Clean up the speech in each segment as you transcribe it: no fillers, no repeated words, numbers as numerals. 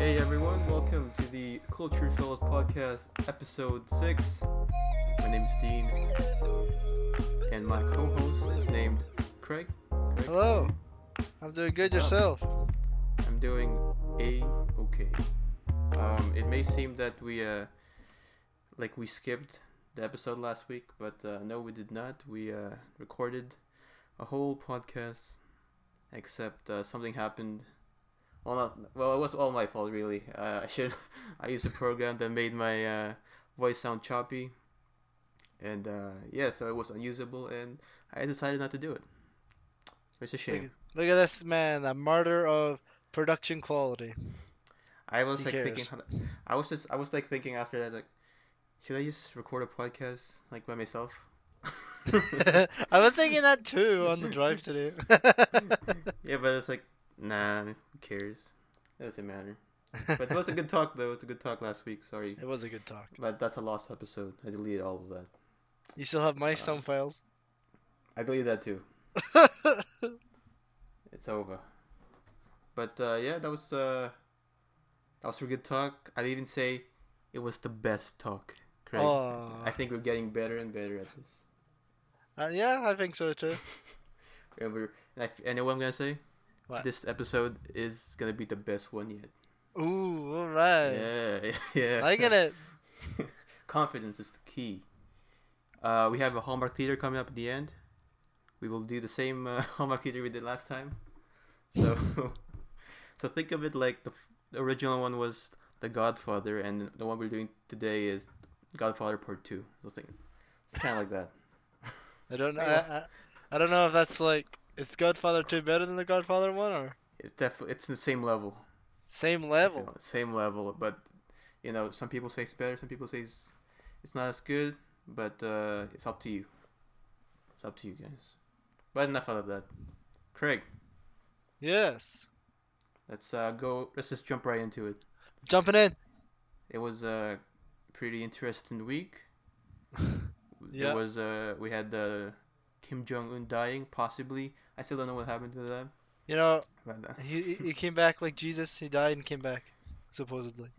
Hey everyone, welcome to the Cultured Fellows podcast, episode 6. My name is Dean, and my co-host is named Craig. Hello. I'm doing good. Yourself? I'm doing a-okay. It may seem that we skipped the episode last week, but no, we did not. We recorded a whole podcast, except something happened. Well, it was all my fault, really. I used a program that made my voice sound choppy, and so it was unusable, and I decided not to do it. It's a shame. Look at this man, a martyr of production quality. I was thinking after that, like, should I just record a podcast like by myself? I was thinking that too on the drive today. Yeah, but it's like, nah, who cares? It doesn't matter. But it was a good talk, though. It was a good talk last week. Sorry. It was a good talk. But that's a lost episode. I deleted all of that. You still have my sound files? I deleted that too. It's over. But that was a good talk. I'd even say it was the best talk, Craig. Aww. I think we're getting better and better at this. Yeah, I think so too. And you know what I'm gonna say? What? This episode is gonna be the best one yet. Ooh, all right. Yeah. I get it. Confidence is the key. We have a Hallmark Theatre coming up at the end. We will do the same Hallmark Theatre we did last time. So think of it like the original one was The Godfather, and the one we're doing today is Godfather Part 2. It's kind of like that. I don't know if that's like. Is Godfather 2 better than the Godfather 1, or? It's definitely in the same level. But you know, some people say it's better, some people say it's not as good, but it's up to you. It's up to you guys. But enough out of that, Craig. Yes. Let's just jump right into it. Jumping in. It was a pretty interesting week. Yeah. It was we had the. Kim Jong Un dying, possibly. I still don't know what happened to that. You know, he came back like Jesus. He died and came back, supposedly.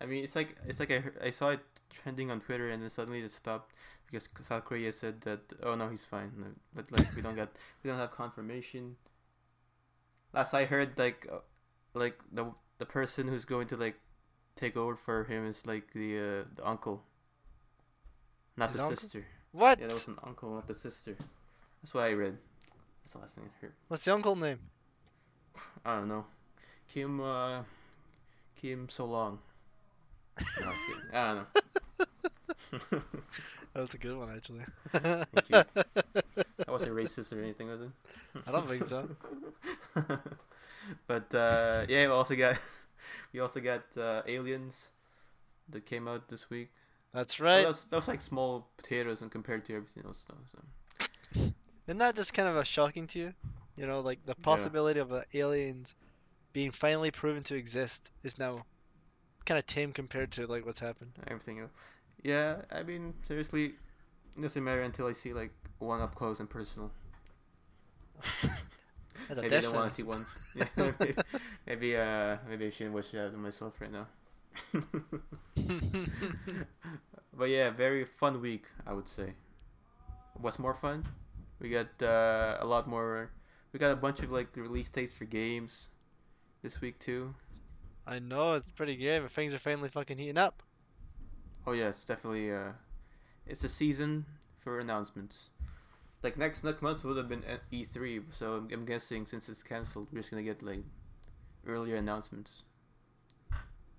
I mean, it's like I saw it trending on Twitter, and then suddenly it stopped because South Korea said that, oh no, he's fine, but like we don't have confirmation. Last I heard, like the person who's going to like take over for him is like the uncle, not the sister. What? Yeah, that was an uncle, not the sister. That's what I read. That's the last thing I heard. What's the uncle name? I don't know. Kim So Long. No, I don't know. That was a good one, actually. Thank you. That wasn't racist or anything, was it? I don't think so. But we also got Aliens that came out this week. That's right. Well, that was like small potatoes and compared to everything else, though. So. Isn't that just kind of shocking to you? You know, like the possibility of aliens being finally proven to exist is now kind of tame compared to like what's happened. Everything else. Yeah, I mean, seriously, it doesn't matter until I see like one up close and personal. That's a maybe I don't want to see one. Yeah, maybe I shouldn't watch that myself right now. But yeah, very fun week, I would say. What's more fun? We got a lot more. We got a bunch of like release dates for games this week too. I know, it's pretty good, but things are finally fucking heating up. Oh yeah, it's definitely it's the season for announcements. Like next month would have been E3, so I'm guessing since it's cancelled, we're just gonna get like earlier announcements.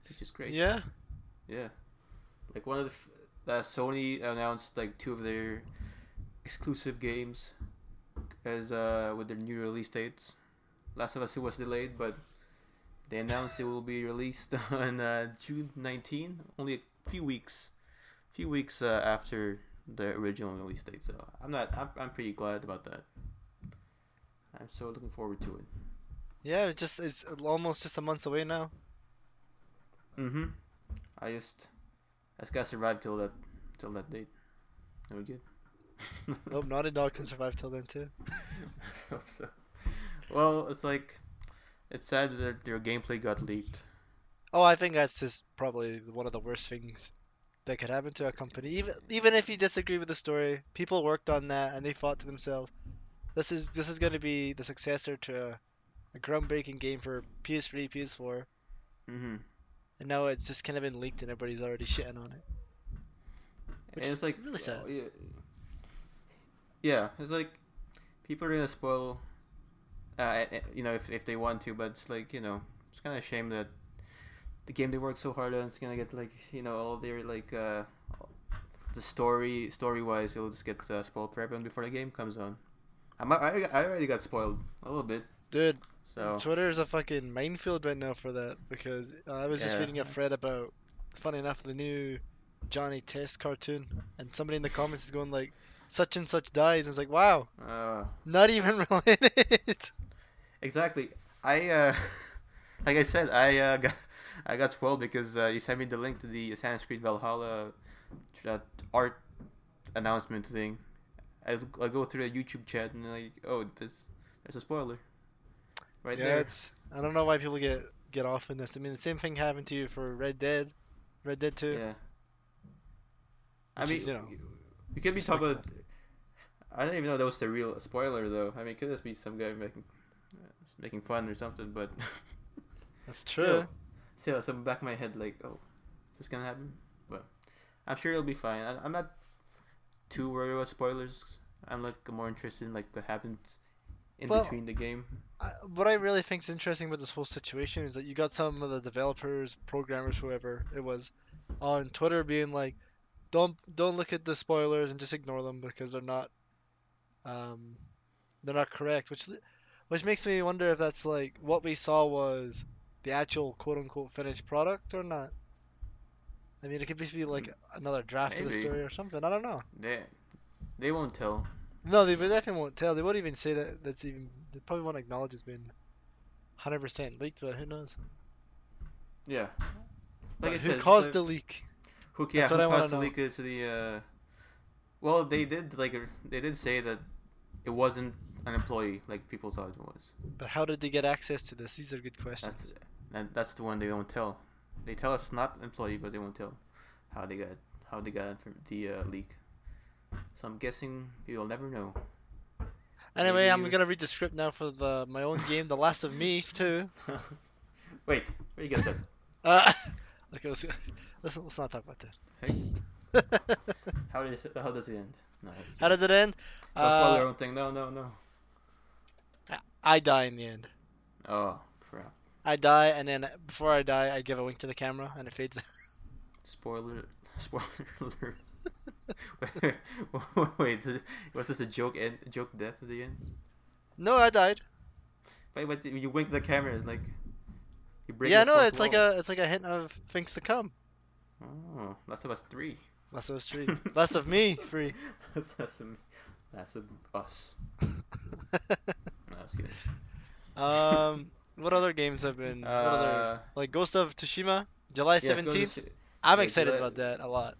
Which is great. Yeah. Like one of the Sony announced like two of their exclusive games as with their new release dates. Last of Us 2 was delayed, but they announced it will be released on June 19, only a few weeks after the original release date. So I'm pretty glad about that. I'm so looking forward to it. Yeah, it's almost just a month away now. Mm-hmm. I just gotta survive till that date. That would be good. Nope, Naughty Dog can survive till then too. I hope so. Well, it's like It's sad that their gameplay got leaked. Oh, I think that's just probably one of the worst things that could happen to a company. Even if you disagree with the story, people worked on that and they thought to themselves, this is going to be the successor to a groundbreaking game for PS3, PS4. Mm-hmm. And now it's just kind of been leaked and everybody's already shitting on it. Which and it's like really sad. Yeah, it's like people are going to spoil, if they want to, but it's like, it's kind of a shame that the game they worked so hard on, it's gonna get all their the story-wise, it'll just get spoiled for everyone before the game comes on. I already got spoiled a little bit, dude. So Twitter is a fucking minefield right now for that, because I was just reading a thread about, funny enough, the new Johnny Test cartoon, and somebody in the comments is going like, such and such dies. I was like, wow, not even related. Exactly. Like I said, I got spoiled because you sent me the link to the Assassin's Creed Valhalla art announcement thing. I go through the YouTube chat and like, oh, there's a spoiler. Right there. I don't know why people get off on this. I mean, the same thing happened to you for Red Dead 2. Yeah. You could be talking about... I didn't even know that was the real spoiler, though. I mean, could this be some guy making fun or something, but... That's true. So it's in the back of my head, like, oh, is this gonna happen? But I'm sure it'll be fine. I'm not too worried about spoilers. I'm like more interested in like what happens between the game. What I really think is interesting with this whole situation is that you got some of the developers, programmers, whoever it was, on Twitter being like, don't look at the spoilers and just ignore them because they're not correct. Which makes me wonder if that's like what we saw was the actual quote-unquote finished product or not. I mean, it could be like another draft of the story or something. I don't know. They won't tell. No, they definitely won't tell. They won't even say that. They probably won't acknowledge it's been 100% leaked, but who knows? Yeah. Like I said, who caused the leak? That's what I want to know. Who caused the leak to the... Well, they did say that it wasn't an employee like people thought it was. But how did they get access to this? These are good questions. That's the one they won't tell. They tell us not employee, but they won't tell how they got the leak. So I'm guessing you'll never know. Anyway, I'm gonna read the script now for my own game, The Last of Me 2. Wait, where you get that? Okay, let's not talk about that. Hey. How does it end? No, how does it end? Don't spoil your own thing. No. I die in the end. Oh crap. I die, and then before I die, I give a wink to the camera, and it fades. Spoiler alert. Wait, was this a joke death at the end? No, I died. But you wink to the camera, it's like you break. Yeah, no, it's like a hint of things to come. Oh, Last of Us 3. Last of me 3. Last of us. That's good. What other games have been? Like Ghost of Tsushima, July 17th. I'm excited about that a lot.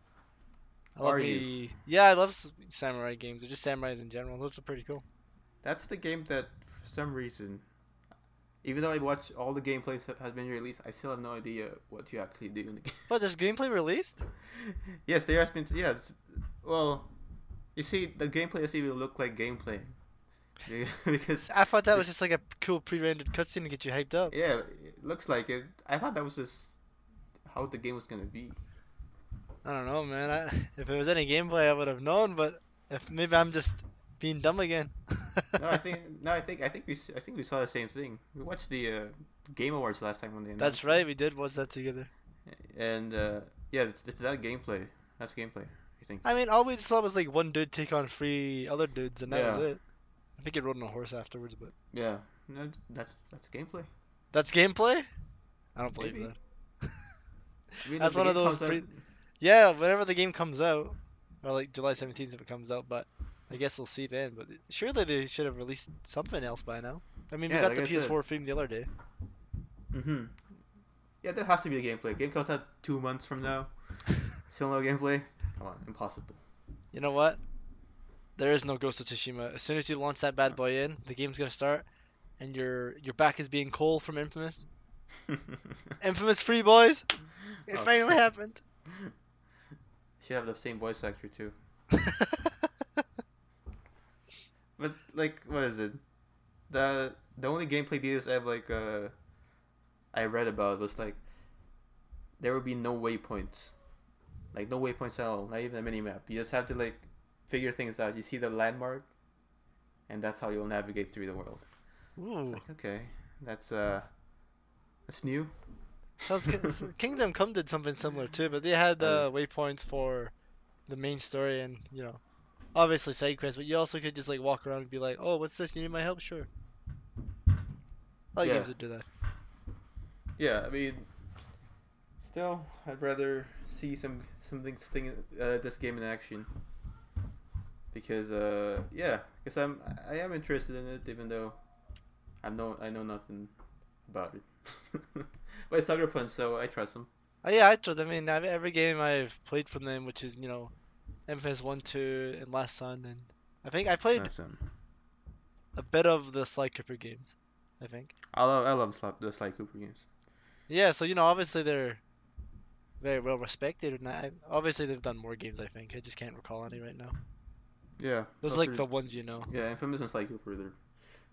Are you? Yeah, I love samurai games. Or just samurais in general. Those are pretty cool. That's the game that, for some reason, even though I watched all the gameplays that has been released, I still have no idea what you actually do in the game. But there's gameplay released? Yes, there has been. Yeah, well, you see, the gameplay doesn't even look like gameplay. Because I thought that was just like a cool pre-rendered cutscene to get you hyped up. Yeah, it looks like it. I thought that was just how the game was gonna be. I don't know, man. If it was any gameplay, I would have known. But maybe I'm just being dumb again. I think we saw the same thing. We watched the Game Awards last time when they announced. That's right, we did watch that together. And it's that gameplay. That's gameplay, I think. I mean, all we saw was like one dude take on 3 other dudes, and that was it. I think it rode on a horse afterwards, but... Yeah. No, that's gameplay. That's gameplay? I don't believe that. That's one of those... Yeah, whenever the game comes out. Or like July 17th if it comes out, but I guess we'll see then. But surely they should have released something else by now. I mean, we got the PS4 theme the other day. Mm-hmm. Yeah, there has to be a gameplay. Game comes out 2 months from now. Still no gameplay? Come on, impossible. You know what? There is no Ghost of Tsushima. As soon as you launch that bad boy in, the game's gonna start, and your back is being cold from Infamous. Infamous free, boys. It finally happened. You have the same voice actor too. But like, what is it? The only gameplay details I have, like, I read about was like there would be no waypoints, like no waypoints at all, not even a mini map. You just have to like figure things out. You see the landmark, and that's how you'll navigate through the world. Ooh. Like, okay, that's new. Sounds Kingdom Come did something similar too, but they had waypoints for the main story and, you know, obviously side quests, but you also could just like walk around and be like, oh, what's this? You need my help? Sure. I like games that do that. Yeah, I mean, still, I'd rather see this game in action because because I am interested in it, even though I know nothing about it. But it's Sucker Punch, so I trust them. I trust them. I mean, every game I've played from them, which is, you know, Infamous 1, 2, and Last Sun, and I think I played a bit of the Sly Cooper games. I think I love the Sly Cooper games. Yeah, so, you know, obviously they're very well respected, and obviously they've done more games. I think I just can't recall any right now. Yeah, those are like the ones, you know. Yeah, Infamous and Sly Cooper, they're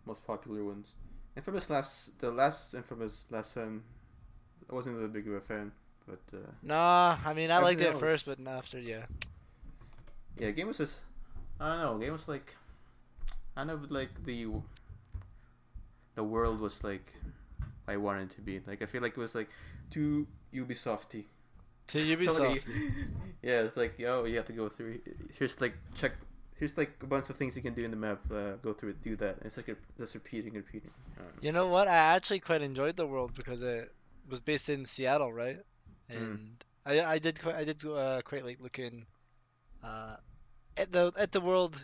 most popular ones. Infamous Last Sun, I wasn't that big of a fan, but nah, I mean, I liked it at first, but after game was just, I don't know, game was like, I know, like the world was like I wanted it to be. Like, I feel like it was like too Ubisofty. Too Ubisoft. Yeah, it's like, oh, you have to go through. Here's like a bunch of things you can do in the map. Go through it, do that. And it's like just repeating. You know what? I actually quite enjoyed the world because it was based in Seattle, right? And I did quite like looking at the world,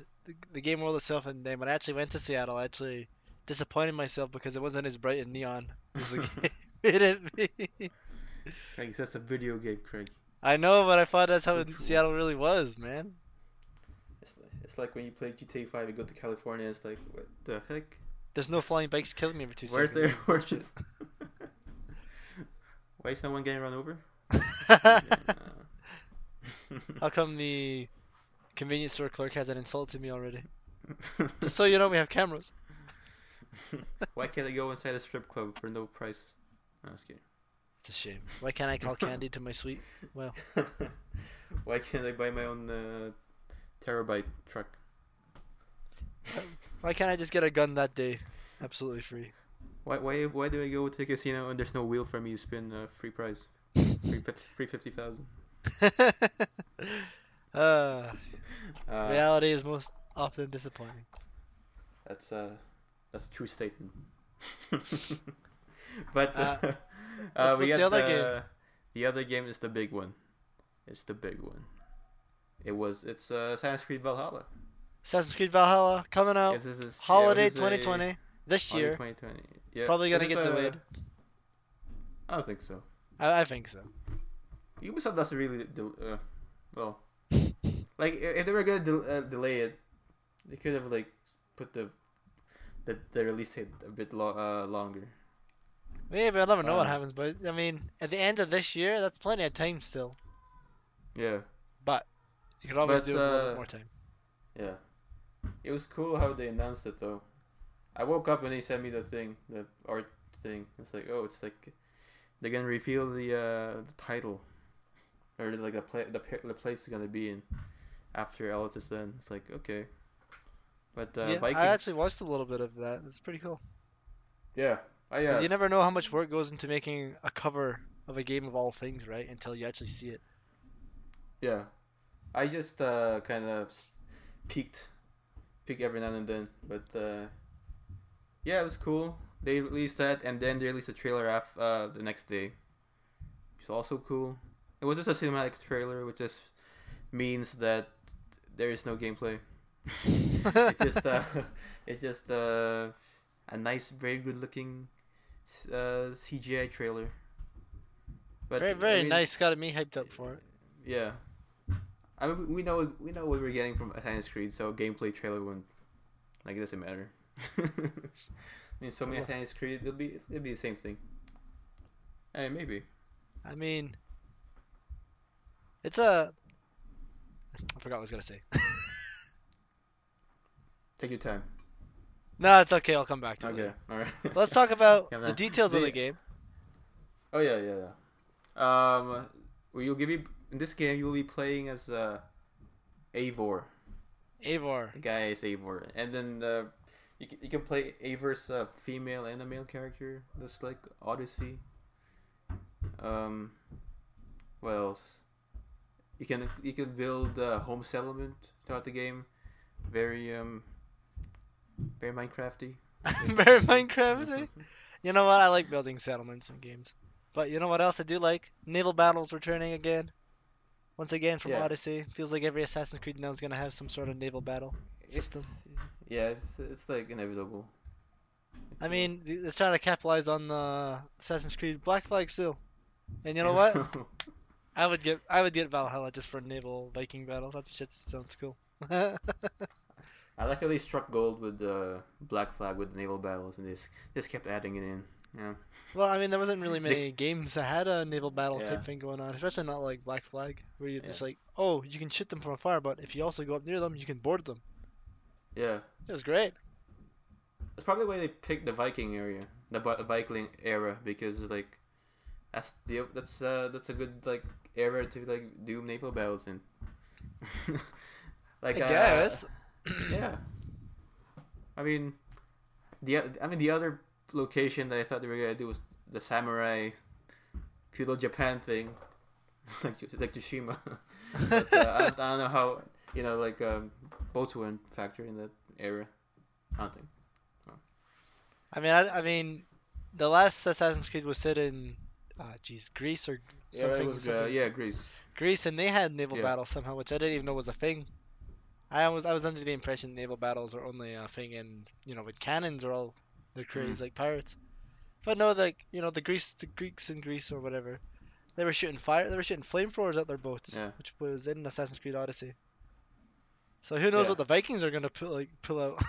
the game world itself. And then when I actually went to Seattle, I actually disappointed myself because it wasn't as bright and neon as the game made it be. Craig, that's a video game, Craig. I know, but I thought that's how Seattle really was, man. It's like when you play GTA 5, you go to California, it's like, what the heck? There's no flying bikes killing me every 2 seconds. Where's their horses? Why is no one getting run over? How come the convenience store clerk hasn't insulted me already? Just so you know, we have cameras. Why can't I go inside the strip club for no price? No, I'm just kidding. It's a shame. Why can't I call candy to my suite? Well, why can't I buy my own terabyte truck? Why can't I just get a gun that day, absolutely free? Why do I go to a casino and there's no wheel for me to spin? Free prize, free 50,000. Reality is most often disappointing. That's a true statement. But we got the other game is the big one. It's the big one. It's Assassin's Creed Valhalla. Assassin's Creed Valhalla coming out holiday 2020 this year. Yeah. Probably gonna get delayed. I don't think so. I think so. Ubisoft doesn't really like, if they were gonna delay it, they could have like put the release date a bit longer. Maybe, I'll never know what happens, but I mean, at the end of this year, that's plenty of time still. Yeah. But you could always do it for a bit more time. Yeah. It was cool how they announced it, though. I woke up and they sent me the art thing. It's like, oh, it's like they're gonna reveal the title, or like the place it's gonna be in after Alice is done. It's like, okay. But yeah, I actually watched a little bit of that. It's pretty cool. Yeah. Because you never know how much work goes into making a cover of a game of all things, right? Until you actually see it. Yeah. I just kind of peek every now and then. But yeah, it was cool. They released that, and then they released a trailer the next day. It's also cool. It was just a cinematic trailer, which just means that there is no gameplay. It's just a nice, very good looking CGI trailer. But very I mean, nice. Got me hyped up for it. Yeah, I mean, we know what we're getting from Assassin's Creed, so gameplay trailer won't, like, it doesn't matter. I mean, so many Assassin's Creed, it'll be the same thing. Hey, maybe. I mean, it's a. I forgot what I was gonna say. Take your time. No, it's okay. I'll come back to it. Okay, later. All right. Let's talk about the details of the game. Oh yeah. In this game, you will be playing as Eivor. The guy is Eivor, and then you can play Eivor's female and a male character, just like Odyssey. What else? You can build a home settlement throughout the game. Very Minecrafty. Very Minecrafty. You know what? I like building settlements in games. But you know what else I do like? Naval battles returning again. Once again from Odyssey. Feels like every Assassin's Creed now is going to have some sort of naval battle system. It's like inevitable. I mean, they're trying to capitalize on the Assassin's Creed Black Flag still. And you know what? I would get Valhalla just for naval Viking battles. That shit sounds cool. I like how they struck gold with the Black Flag with the naval battles, and this kept adding it in. Yeah. Well, I mean, there wasn't really many games that had a naval battle type thing going on, especially not like Black Flag, where you're just like, oh, you can shoot them from afar, but if you also go up near them, you can board them. Yeah. It was great. That's probably why they picked the Viking area, the Viking era, because like that's a good like era to like do naval battles in. Like I guess. Yeah. I mean the other location that I thought they were gonna do was the samurai feudal Japan thing, like Tsushima. But, I don't know how boats wouldn't factor in that era. I don't think. Oh. I mean, the last Assassin's Creed was set in, Greece or something. Yeah, Greece, and they had naval battles somehow, which I didn't even know was a thing. I was under the impression naval battles were only a thing in, with cannons or all the craze like pirates, but no, the Greeks in Greece or whatever, they were shooting fire, they were shooting flamethrowers at their boats, which was in Assassin's Creed Odyssey. So who knows what the Vikings are gonna pull out?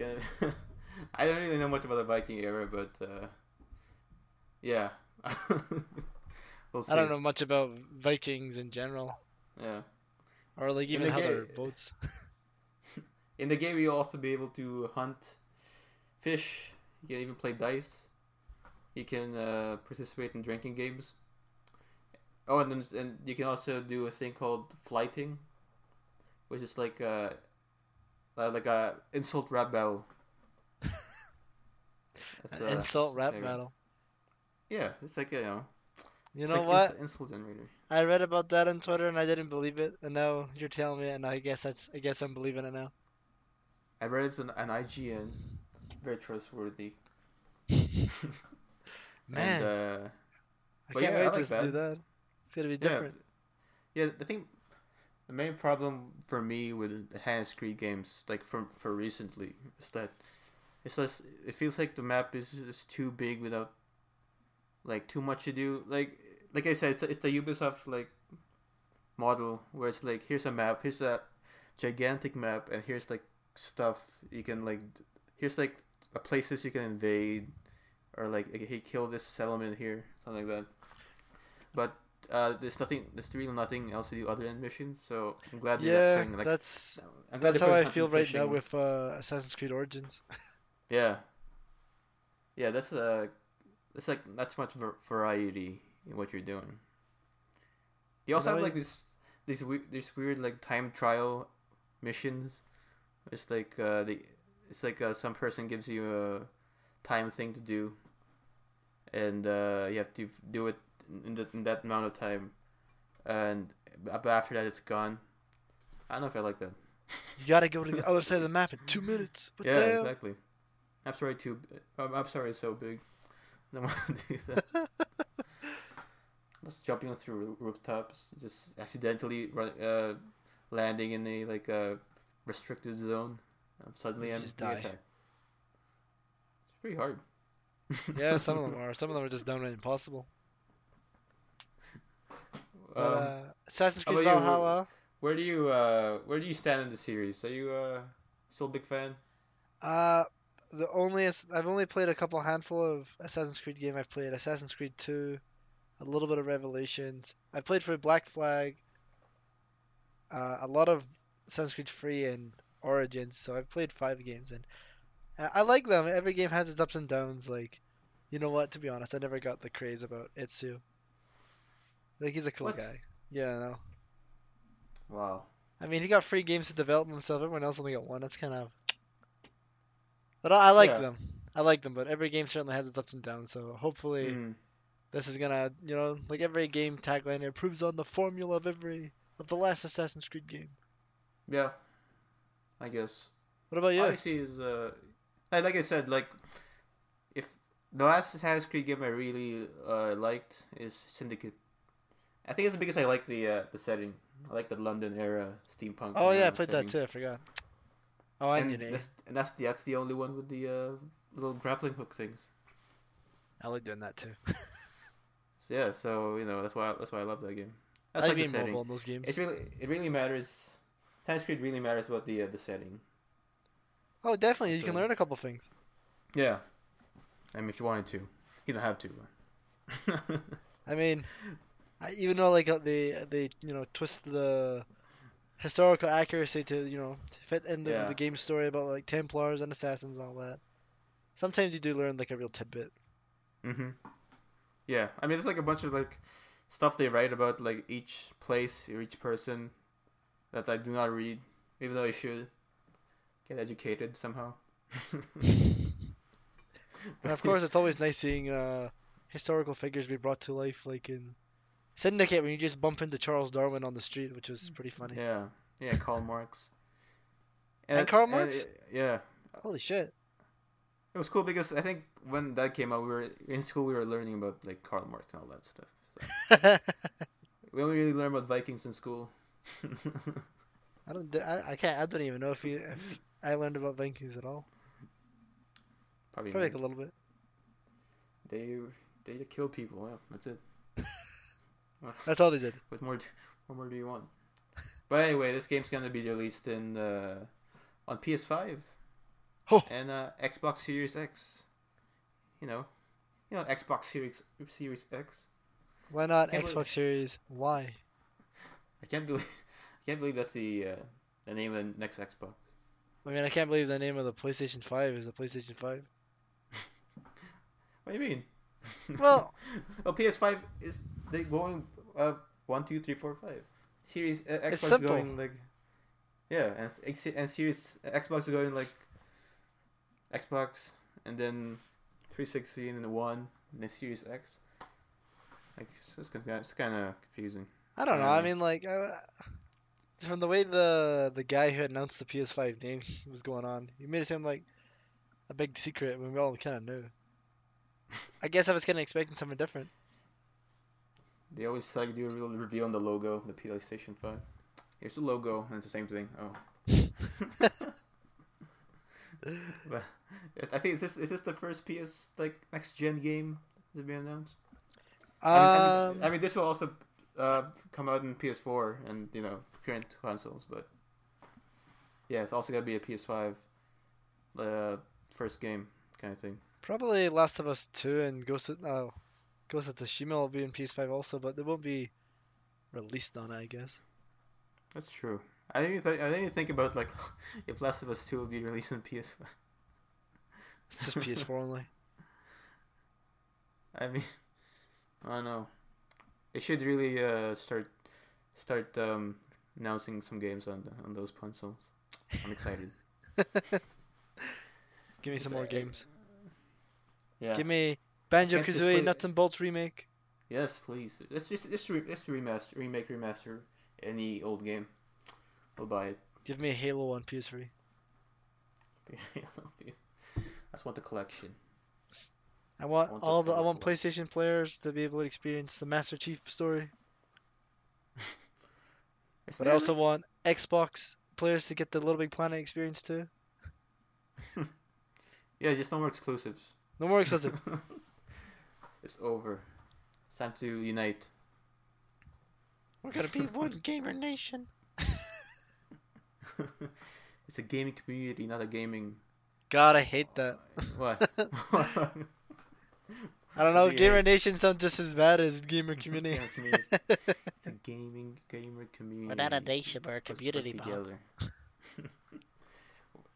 I don't really know much about the Viking era, but yeah, we'll see. I don't know much about Vikings in general. Yeah. Or like even how their boats. In the game, you'll also be able to hunt, fish. You can even play dice. You can participate in drinking games. Oh, and you can also do a thing called flighting, which is like a insult rap battle. Insult rap battle. Yeah, it's like what? Insult generator. I read about that on Twitter and I didn't believe it, and now you're telling me, and I guess I'm believing it now. I read it on an IGN, very trustworthy. Man, I can't wait to do that. It's gonna be different. Yeah, I think the main problem for me with the Assassin's Creed games, like for recently, is that it feels like the map is too big without like too much to do. Like I said, it's the Ubisoft like model where it's like here's a map, here's a gigantic map, and here's like stuff you can like, here's like places you can invade, or like hey, kill this settlement here, something like that. But there's really nothing else to do other than missions. So I'm glad. Yeah, that's how I feel right now with Assassin's Creed Origins. Yeah, that's it's like not too much variety in what you're doing. You also have like these weird like time trial missions. It's like some person gives you a time thing to do, and you have to do it in that amount of time, and after that it's gone. I don't know if I like that. You gotta go to the other side of the map in 2 minutes. What the hell? Exactly. I'm sorry, it's so big. I don't want to do that. Just jumping through rooftops, just accidentally landing in a like a restricted zone. Suddenly I'm just die. Attack. It's pretty hard. Yeah, some of them are. Some of them are just downright impossible. But, Assassin's Creed Valhalla. Where do you stand in the series? Are you still a big fan? I've only played a couple handful of Assassin's Creed game. I've played Assassin's Creed 2, a little bit of Revelations. I played for Black Flag, a lot of Assassin's Creed 3 and Origins. So I've played 5 games, and I like them. Every game has its ups and downs. Like, you know what? To be honest, I never got the craze about Itsu. Like, he's a cool guy. Yeah, I know. Wow. I mean, he got free games to develop himself. Everyone else only got one. That's kind of. But I like them. I like them, but every game certainly has its ups and downs. So hopefully, this is gonna, you know, like every game tagline, it improves on the formula of the last Assassin's Creed game. Yeah, I guess. What about you? Odyssey is like I said, like if the last Assassin's Creed game I really liked is Syndicate. I think it's because I like the setting. I like the London era steampunk. Oh yeah, I played that too. I forgot. Oh, I knew it. And that's the only one with the little grappling hook things. I like doing that too. So, yeah, so you know that's why I love that game. That's like the setting. Mobile in those games. It really matters. Assassin's Creed really matters about the setting. Oh, definitely. You can learn a couple things. Yeah, I mean, if you wanted to, you don't have to. I mean, even though like they you know twist the historical accuracy to, you know, fit in the game story about like Templars and assassins and all that. Sometimes you do learn like a real tidbit. Mhm. Yeah, I mean, there's like a bunch of like stuff they write about like each place or each person that I do not read, even though I should get educated somehow. And of course, it's always nice seeing historical figures be brought to life, like in Syndicate, when you just bump into Charles Darwin on the street, which was pretty funny. Yeah, Karl Marx. And Karl Marx? Yeah. Holy shit. It was cool because I think when that came out, we were in school, we were learning about like Karl Marx and all that stuff. So. We only really learned about Vikings in school. I don't even know if I learned about Vikings at all. Probably like a little bit. They kill people. Yeah, that's it. That's all they did. What more do you want? But anyway, this game's gonna be released on PS5 and Xbox Series X. You know Xbox Series X. Why not Xbox Series Y? I can't believe that's the name of the next Xbox. I mean, I can't believe the name of the PlayStation 5 is the PlayStation 5. What do you mean? Well, PS5 is. They're going 1, 2, 3, 4, 5. Series Xbox is going like... Yeah, and Series Xbox is going like... Xbox, and then 360, and then 1, and then Series X. Like, it's kind of confusing. I don't know, I mean, like... from the way the guy who announced the PS5 name was going on, he made it sound like a big secret when we all kind of knew. I guess I was kind of expecting something different. They always like do a real reveal on the logo of the PlayStation 5. Here's the logo, and it's the same thing. Oh. But I think is this the first PS like next gen game that's been announced? I mean this will also come out in PS4 and you know current consoles, but yeah, it's also gonna be a PS5 first game kind of thing. Probably Last of Us 2 and Ghost of Tsushima will be in PS5 also, but they won't be released on it, I guess. That's true. I didn't think about like if Last of Us 2 will be released on PS5. It's just PS4 only. I mean, I don't know. They should really start announcing some games on those consoles. I'm excited. Give me some more games. Yeah. Give me. Banjo-Kazooie Nuts and Bolts remake. Yes, please. Let's remaster any old game. We'll buy it. Give me a Halo on PS3. I just want the collection. I want PlayStation players to be able to experience the Master Chief story. But I also want Xbox players to get the Little Big Planet experience too. Yeah, just no more exclusives. No more exclusive. It's over. It's time to unite. We're gonna be one gamer nation. It's a gaming community, not a gaming God, I hate that. What? I don't know. Yeah. Gamer Nation sounds just as bad as Gamer Community. It's a gamer community. We're not a nation, we're a community.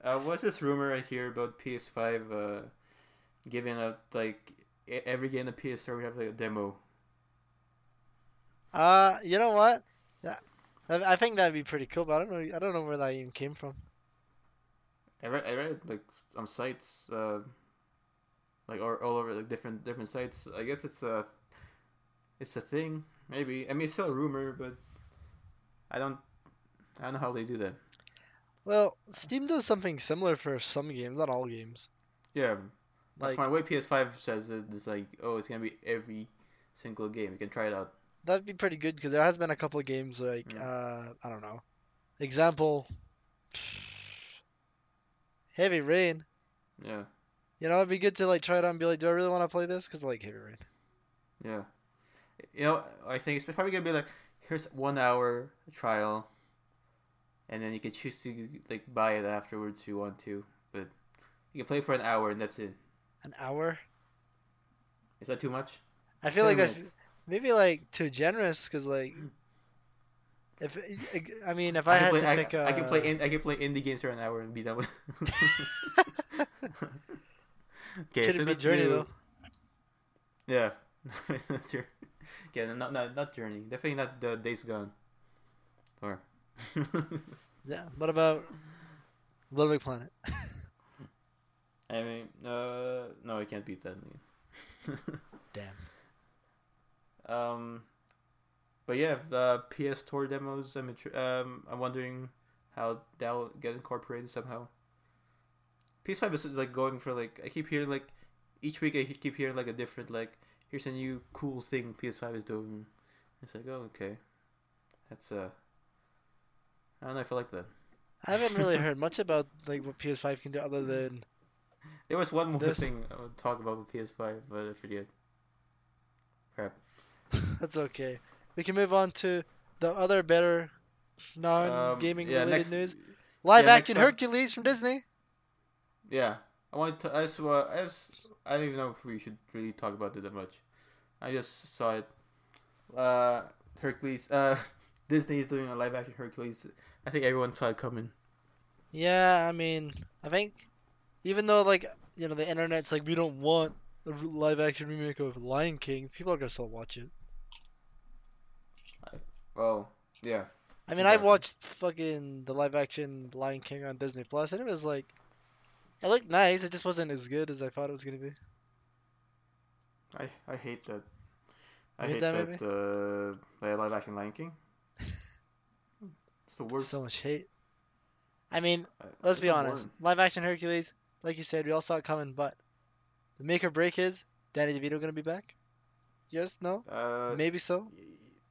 What's this rumor I hear about PS5 giving out, like, every game on the PS4 we have, like, a demo? You know what? Yeah, I think that'd be pretty cool, but I don't know where that even came from. I read like on sites, like or all over, like different sites. I guess it's a thing. Maybe, I mean, it's still a rumor, but I don't know how they do that. Well, Steam does something similar for some games, not all games. Yeah, like my way PS5 says it's like, oh, it's gonna be every single game. You can try it out. That'd be pretty good, because there has been a couple of games like I don't know, example, Heavy Rain. Yeah. You know, it'd be good to like try it out and be like, do I really want to play this? Because I like Heavy Rain. Yeah. You know, I think it's probably gonna be like, here's 1 hour trial, and then you can choose to like buy it afterwards if you want to, but you can play for an hour and that's it. An hour? Is that too much? I feel like that's maybe like too generous, because like, I can play indie games for an hour and be done with. Okay, so that's Journey though. Yeah, that's true. Okay, not Journey. Definitely not the Days Gone. Or. Yeah. What about Little Big Planet? I mean, no, I can't beat that game. Damn. But yeah, the PS Tour demos. I'm wondering how that'll get incorporated somehow. PS5 is like going for like, I keep hearing like, each week I keep hearing like a different like, here's a new cool thing PS5 is doing. It's like, oh, okay, that's I don't know if I like that. I haven't really heard much about like what PS5 can do other than. There was one more thing I would talk about with PS5, but I forget. Crap. That's okay. We can move on to the other better non-gaming related news. Live action Hercules from Disney. Yeah, I wanted to. I don't even know if we should really talk about it that much. I just saw it. Hercules. Disney is doing a live action Hercules. I think everyone saw it coming. Yeah, I mean, I think even though like, you know, the internet's like, we don't want a live action remake of Lion King, people are gonna still watch it. Well, yeah. I mean, exactly. I watched fucking the live action Lion King on Disney Plus, and it was like, it looked nice. It just wasn't as good as I thought it was gonna be. I hate that. I hate that live action Lion King. It's the worst. So much hate. I mean, let's be honest. Live action Hercules, like you said, we all saw it coming. But the make or break is Danny DeVito gonna be back? Yes? No? Maybe so.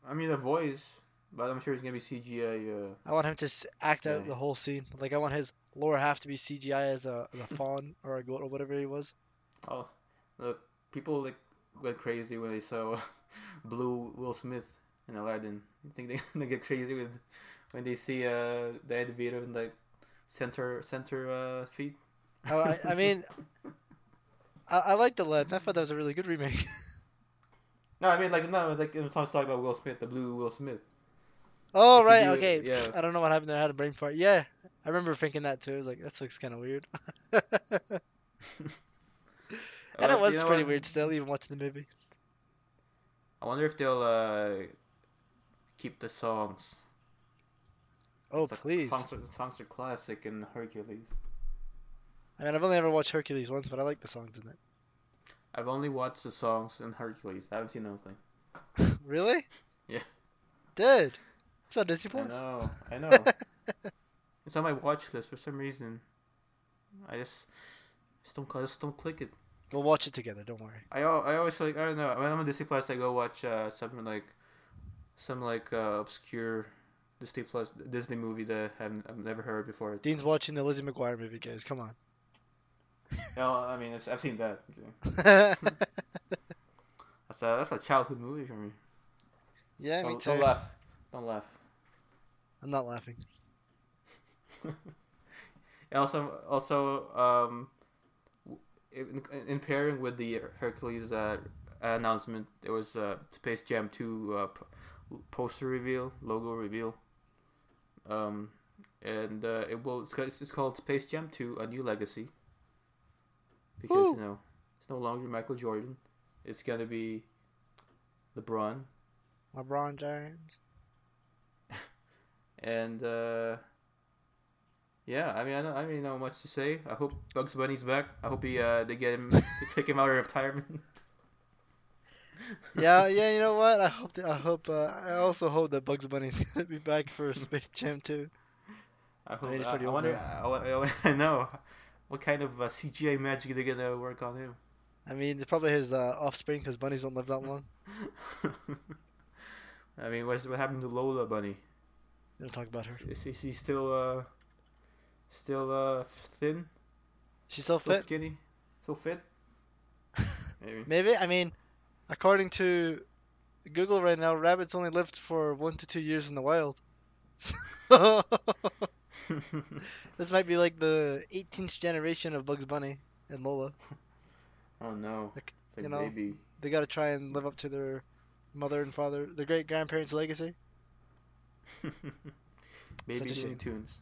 I mean, a voice, but I'm sure it's gonna be CGI. I want him to act out the whole scene. Like, I want his lower half to be CGI as a fawn or a goat or whatever he was. Oh, look! People like went crazy when they saw Blue Will Smith in Aladdin. I think they're gonna get crazy when they see Danny DeVito in like center feet. Oh, I mean, I liked Aladdin. I thought that was a really good remake. No, I mean, like, I'm talking about Will Smith, the blue Will Smith. Oh, if right, okay. Yeah. I don't know what happened there. I had a brain fart. Yeah, I remember thinking that, too. I was like, that looks kind of weird. And it was pretty weird still, even watching the movie. I wonder if they'll keep the songs. Oh, please. The songs are classic in Hercules. I mean, I've only ever watched Hercules once, but I like the songs in it. I've only watched the songs in Hercules. I haven't seen anything. Really? Yeah. Dude, it's on Disney Plus. I know. It's on my watch list for some reason. I just don't click it. We'll watch it together. Don't worry. I always like, I don't know. When I'm on Disney Plus, I go watch some obscure Disney movie that I've never heard before. Dean's watching the Lizzie McGuire movie, guys. Come on. No, I mean, I've seen that. Okay. that's a childhood movie for me. Yeah, me too. Don't laugh. I'm not laughing. It also in pairing with the Hercules announcement, there was Space Jam 2 poster reveal, logo reveal. It's called Space Jam 2: A New Legacy. Because you know, it's no longer Michael Jordan. It's gonna be LeBron James. And I mean, not much to say. I hope Bugs Bunny's back. I hope they get him, they take him out of retirement. Yeah. You know what? I also hope that Bugs Bunny's gonna be back for Space Jam 2. I hope. I wonder. I know. What kind of CGI magic they're gonna work on him? I mean, it's probably his offspring, because bunnies don't live that long. I mean, what happened to Lola Bunny? Don't talk about her. Is she still thin? She's still fit. Skinny. Still fit. Maybe. I mean, according to Google right now, rabbits only lived for 1 to 2 years in the wild. So this might be like the 18th generation of Bugs Bunny and Lola. Oh no! They gotta try and live up to their mother and father, their great grandparents' legacy. Maybe Looney Tunes.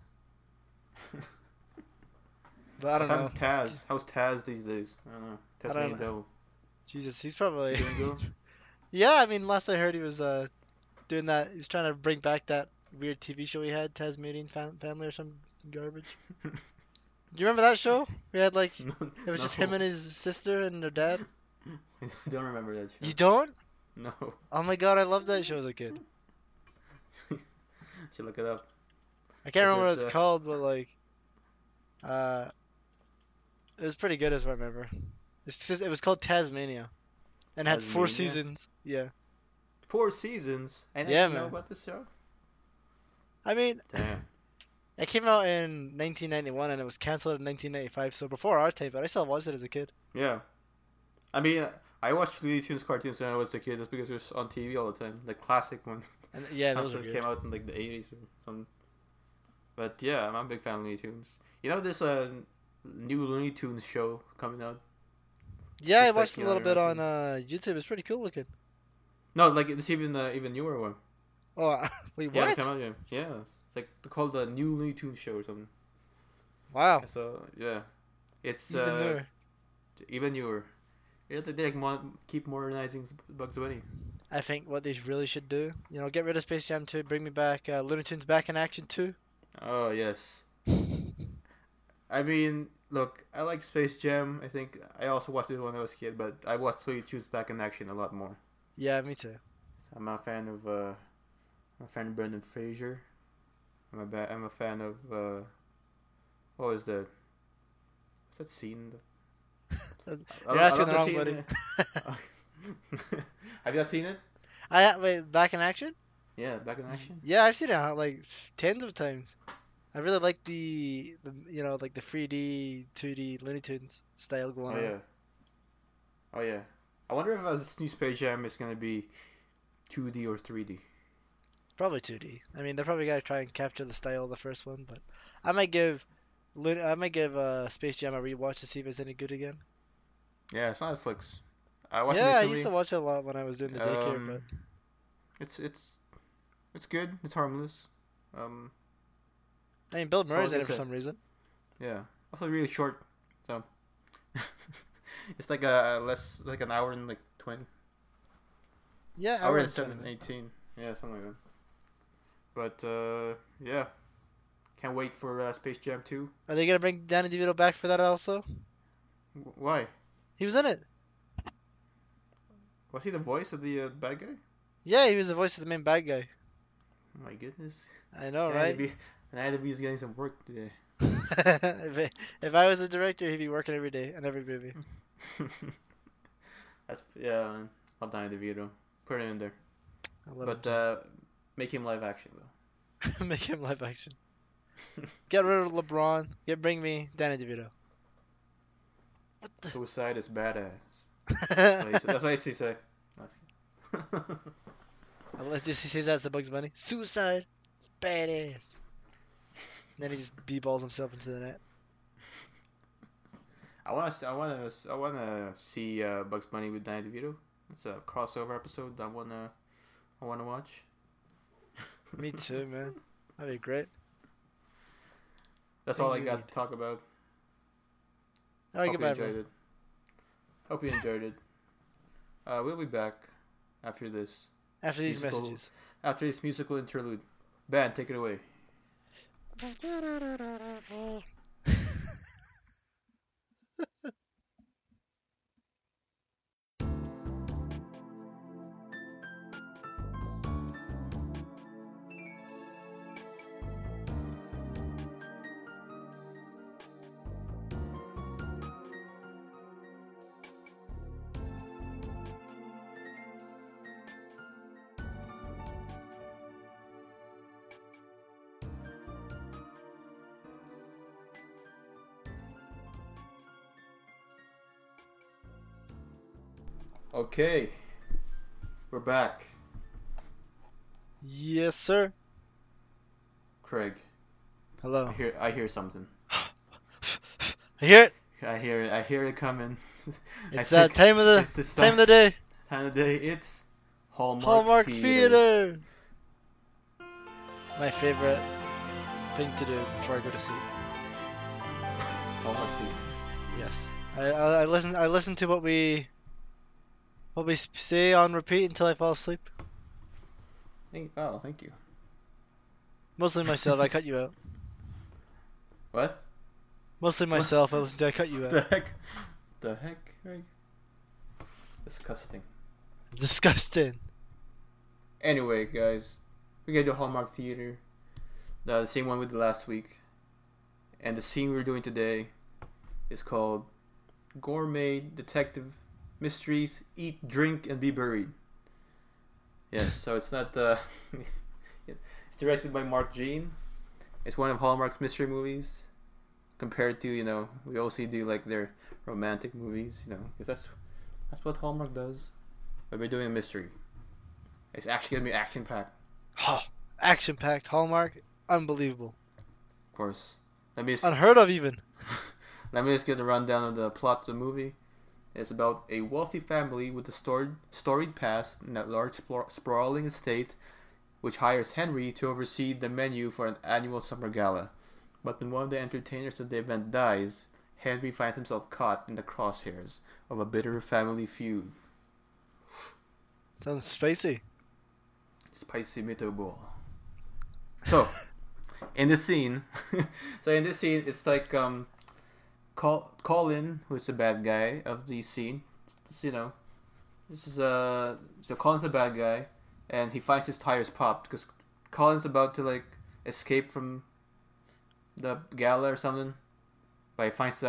But I don't know. How's Taz these days? I don't know. Tasmanian Devil. Jesus, he's probably. Yeah, I mean, last I heard, he was doing that. He was trying to bring back that weird TV show we had, Tasmanian Family or some garbage. Do you remember that show? We had just him and his sister and their dad. I don't remember that show. You don't? No. Oh my god, I loved that show as a kid. Should look it up. I can't remember what it's called, but it was pretty good as I remember. It was called Tasmania, and had 4 seasons. Yeah. 4 seasons. I didn't know about this show. I mean. Damn. It came out in 1991 and it was cancelled in 1995, so before our time, but I still watched it as a kid. Yeah. I mean, I watched Looney Tunes cartoons when I was a kid. That's because it was on TV all the time. The classic ones. And, yeah, those came out in like the 80s or something. But yeah, I'm a big fan of Looney Tunes. You know, there's a new Looney Tunes show coming out. Yeah, I watched a little bit on YouTube. It's pretty cool looking. No, like it's even newer one. Oh, wait, what? Yeah, come out, yeah. It's called the New Looney Tunes Show or something. Wow. So, yeah. It's even newer. Yeah, they keep modernizing Bugs Bunny. I think what they really should do, you know, get rid of Space Jam 2, bring me back Looney Tunes Back in Action 2. Oh, yes. I mean, look, I like Space Jam. I think I also watched it when I was a kid, but I watched Looney Tunes Back in Action a lot more. Yeah, me too. So I'm a fan of... I'm a fan of Brendan Fraser. I'm a fan of what was that? What's that scene? You're asking the wrong buddy. Have you not seen it? Back in Action? Yeah, Back in Action. Yeah, I've seen it like tens of times. I really like the you know, like the 3D, 2D Looney Tunes style going on. Oh yeah. I wonder if this new Space Jam is gonna be 2D or 3D. Probably 2D. I mean, they're probably gonna try and capture the style of the first one, but I might give Space Jam a rewatch to see if it's any good again. Yeah, it's on Netflix. I used to watch it a lot when I was doing the daycare, but it's good. It's harmless. I mean, Bill Murray's in it for some reason. Yeah, also really short. So it's like a less like an hour and like 20. Yeah, hour and 7:18. Yeah, something like that. But, yeah. Can't wait for Space Jam 2. Are they going to bring Danny DeVito back for that also? Why? He was in it. Was he the voice of the bad guy? Yeah, he was the voice of the main bad guy. My goodness. I know, right? And IDB is getting some work today. If I was a director, he'd be working every day and every movie. Yeah, I'll Danny DeVito. Put it in there. But make him live action though. Make him live action. Get rid of LeBron. Bring me Danny DeVito. What the? Suicide is badass. That's what I see say. Unless he says that's the Bugs Bunny. Suicide is badass. And then he just b-balls himself into the net. I want to see Bugs Bunny with Danny DeVito. It's a crossover episode that I want to watch. Me too, man. That'd be great. That's all I got to talk about. Hope you enjoyed it. We'll be back after this. After these messages. After this musical interlude. Ben, take it away. Okay, we're back. Yes, sir. Craig. Hello. I hear something. I hear it. I hear it coming. It's that time of the day. Time of the day. It's Hallmark Theatre. My favorite thing to do before I go to sleep. Hallmark Theatre. Yes. I listen to what we say on repeat until I fall asleep. Oh, thank you. Mostly myself, I cut you out. What? Mostly myself, what? I listen to I cut you out. The heck, Greg? Disgusting. Anyway, guys, we gotta do Hallmark Theater. The same one we did last week. And the scene we're doing today is called Gourmet Detective Mysteries, Eat, Drink, and Be Buried. Yes, so it's not... it's directed by Mark Jean. It's one of Hallmark's mystery movies. Compared to, we also do their romantic movies, because that's what Hallmark does. But we're doing a mystery. It's actually going to be action-packed. Action-packed Hallmark. Unbelievable. Of course. Unheard of, even. Let me just get a rundown of the plot of the movie. It's about a wealthy family with a storied past in a large sprawling estate, which hires Henry to oversee the menu for an annual summer gala. But when one of the entertainers at the event dies, Henry finds himself caught in the crosshairs of a bitter family feud. Sounds spicy. Spicy meatball. So, in this scene, it's like... Colin, who's the bad guy of the scene, so Colin's the bad guy, and he finds his tires popped because Colin's about to escape from the gala or something, but he finds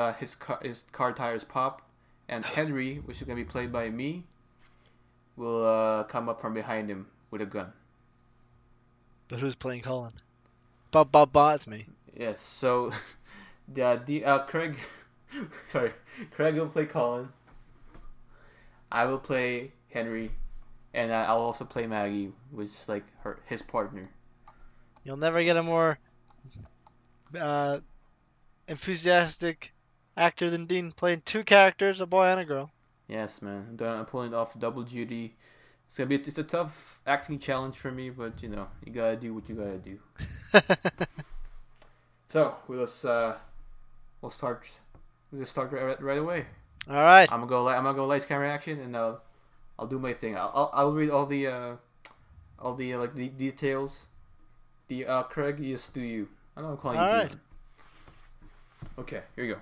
his car tires popped, and Henry, which is gonna be played by me, will come up from behind him with a gun. But who's playing Colin? It's me. Yes, so. Yeah, Craig. Sorry, Craig will play Colin. I will play Henry, and I'll also play Maggie, which is his partner. You'll never get a more enthusiastic actor than Dean playing two characters, a boy and a girl. Yes, man, I'm pulling off double duty. It's a tough acting challenge for me, but you gotta do what you gotta do. So We'll just start right away. All right. I'm gonna go lights, camera, action, and I'll do my thing. I'll read all the details. The Craig, you just do you. I know I'm calling you. All right. Okay, here we go.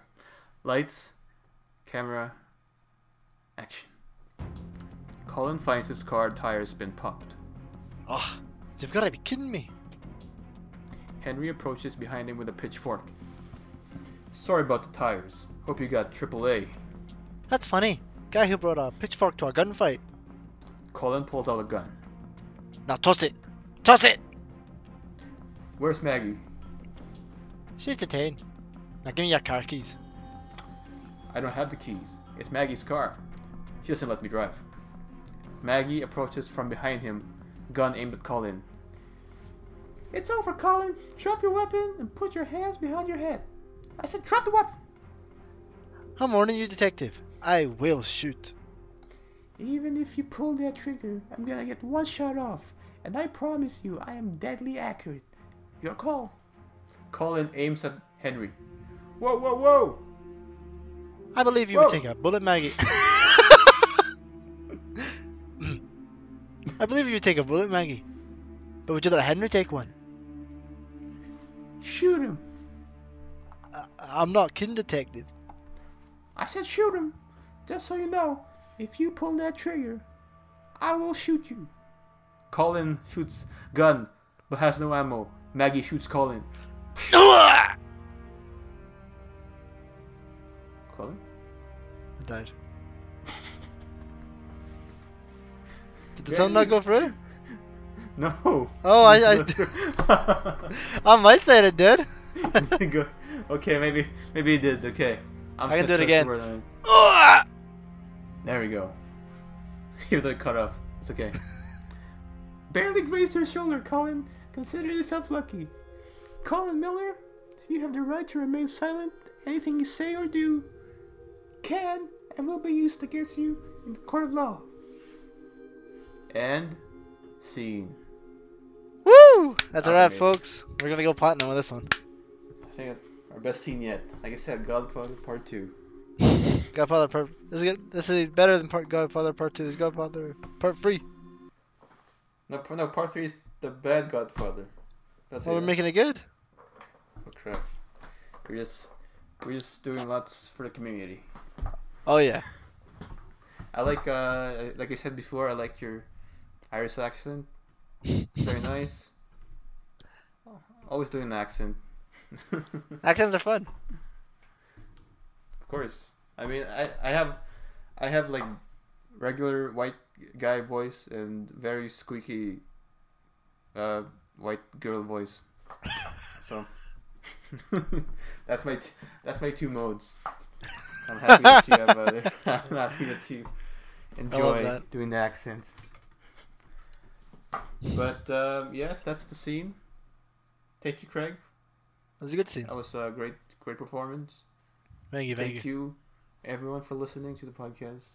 Lights, camera, action. Colin finds his car tire's been popped. Oh, they've gotta be kidding me. Henry approaches behind him with a pitchfork. Sorry about the tires. Hope you got AAA. That's funny. Guy who brought a pitchfork to a gunfight. Colin pulls out a gun. Now toss it. Toss it! Where's Maggie? She's detained. Now give me your car keys. I don't have the keys. It's Maggie's car. She doesn't let me drive. Maggie approaches from behind him, gun aimed at Colin. It's over, Colin. Drop your weapon and put your hands behind your head. I said, drop the weapon. I'm warning you, detective. I will shoot. Even if you pull that trigger, I'm gonna get one shot off. And I promise you, I am deadly accurate. Your call. Colin aims at Henry. Whoa, whoa, whoa! I believe you would take a bullet, Maggie. I believe you would take a bullet, Maggie. But would you let Henry take one? Shoot him. I'm not kidding, detective. I said shoot him. Just so you know, if you pull that trigger, I will shoot you. Colin shoots gun, but has no ammo. Maggie shoots Colin. Colin? I died. Did the sound not go through? No. Oh, I on my side it did. Okay, maybe it did. Okay. I can do it again. There we go. Even though it cut off. It's okay. Barely grazed her shoulder, Colin. Consider yourself lucky. Colin Miller, you have the right to remain silent. Anything you say or do can and will be used against you in the court of law. And scene. Woo! That's alright, folks. We're gonna go platinum with this one. I think our best scene yet. Like I said, Godfather Part 2. Godfather Part... This is better than Godfather Part 2. This is Godfather Part 3. No, Part 3 is the bad Godfather. That's we're making it good. Oh, crap. We're just doing lots for the community. Oh, yeah. I like I said before, I like your Irish accent. Very nice. Always doing an accent. Accents are fun. Of course. I mean, I have like regular white guy voice and very squeaky white girl voice. So that's my two modes. I'm happy that you have I'm happy that you enjoy that. Doing the accents. But yes, that's the scene. Thank you, Craig. That was a good scene. That was a great performance. Thank you, everyone, for listening to the podcast.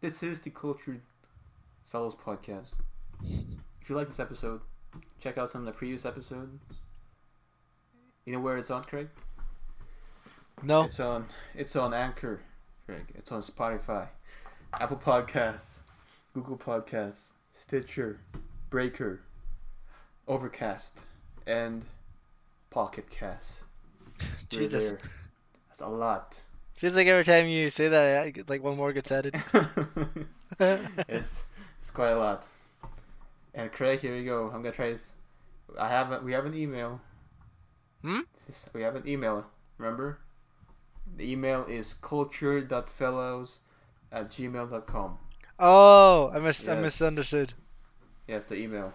This is the Cultured Fellows podcast. If you like this episode, check out some of the previous episodes. You know where it's on, Craig? No. It's on Anchor, Craig. It's on Spotify, Apple Podcasts, Google Podcasts, Stitcher, Breaker, Overcast, and Pocket Cast. Jesus. There. That's a lot. Feels like every time you say that, like one more gets added. It's quite a lot. And Craig, here we go. I'm gonna try this. We have an email. We have an email. Remember? The email is culture.fellows@gmail.com. Oh, I misunderstood. Yes, the email.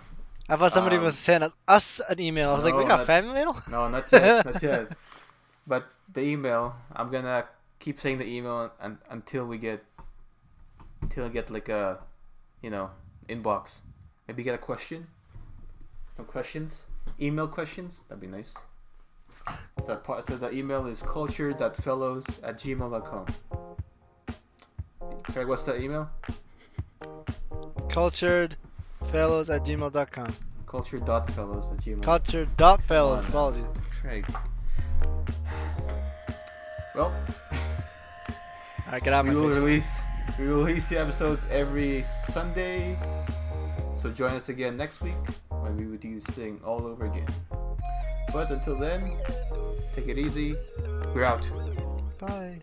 I thought somebody was sending us an email. I was like, we got fan mail? No, not yet. But the email, I'm gonna keep saying the email until we get like a, inbox. Maybe get a question. Some questions. Email questions. That'd be nice. So the email is culture.fellows@gmail.com. Craig, what's the email? culturedfellows@gmail.com. culture.fellows@gmail.com. Culture.fellows. Apologies. Craig. Well. Alright, get out of my face. We will release the episodes every Sunday. So join us again next week when we will do this thing all over again. But until then, take it easy. We're out. Bye.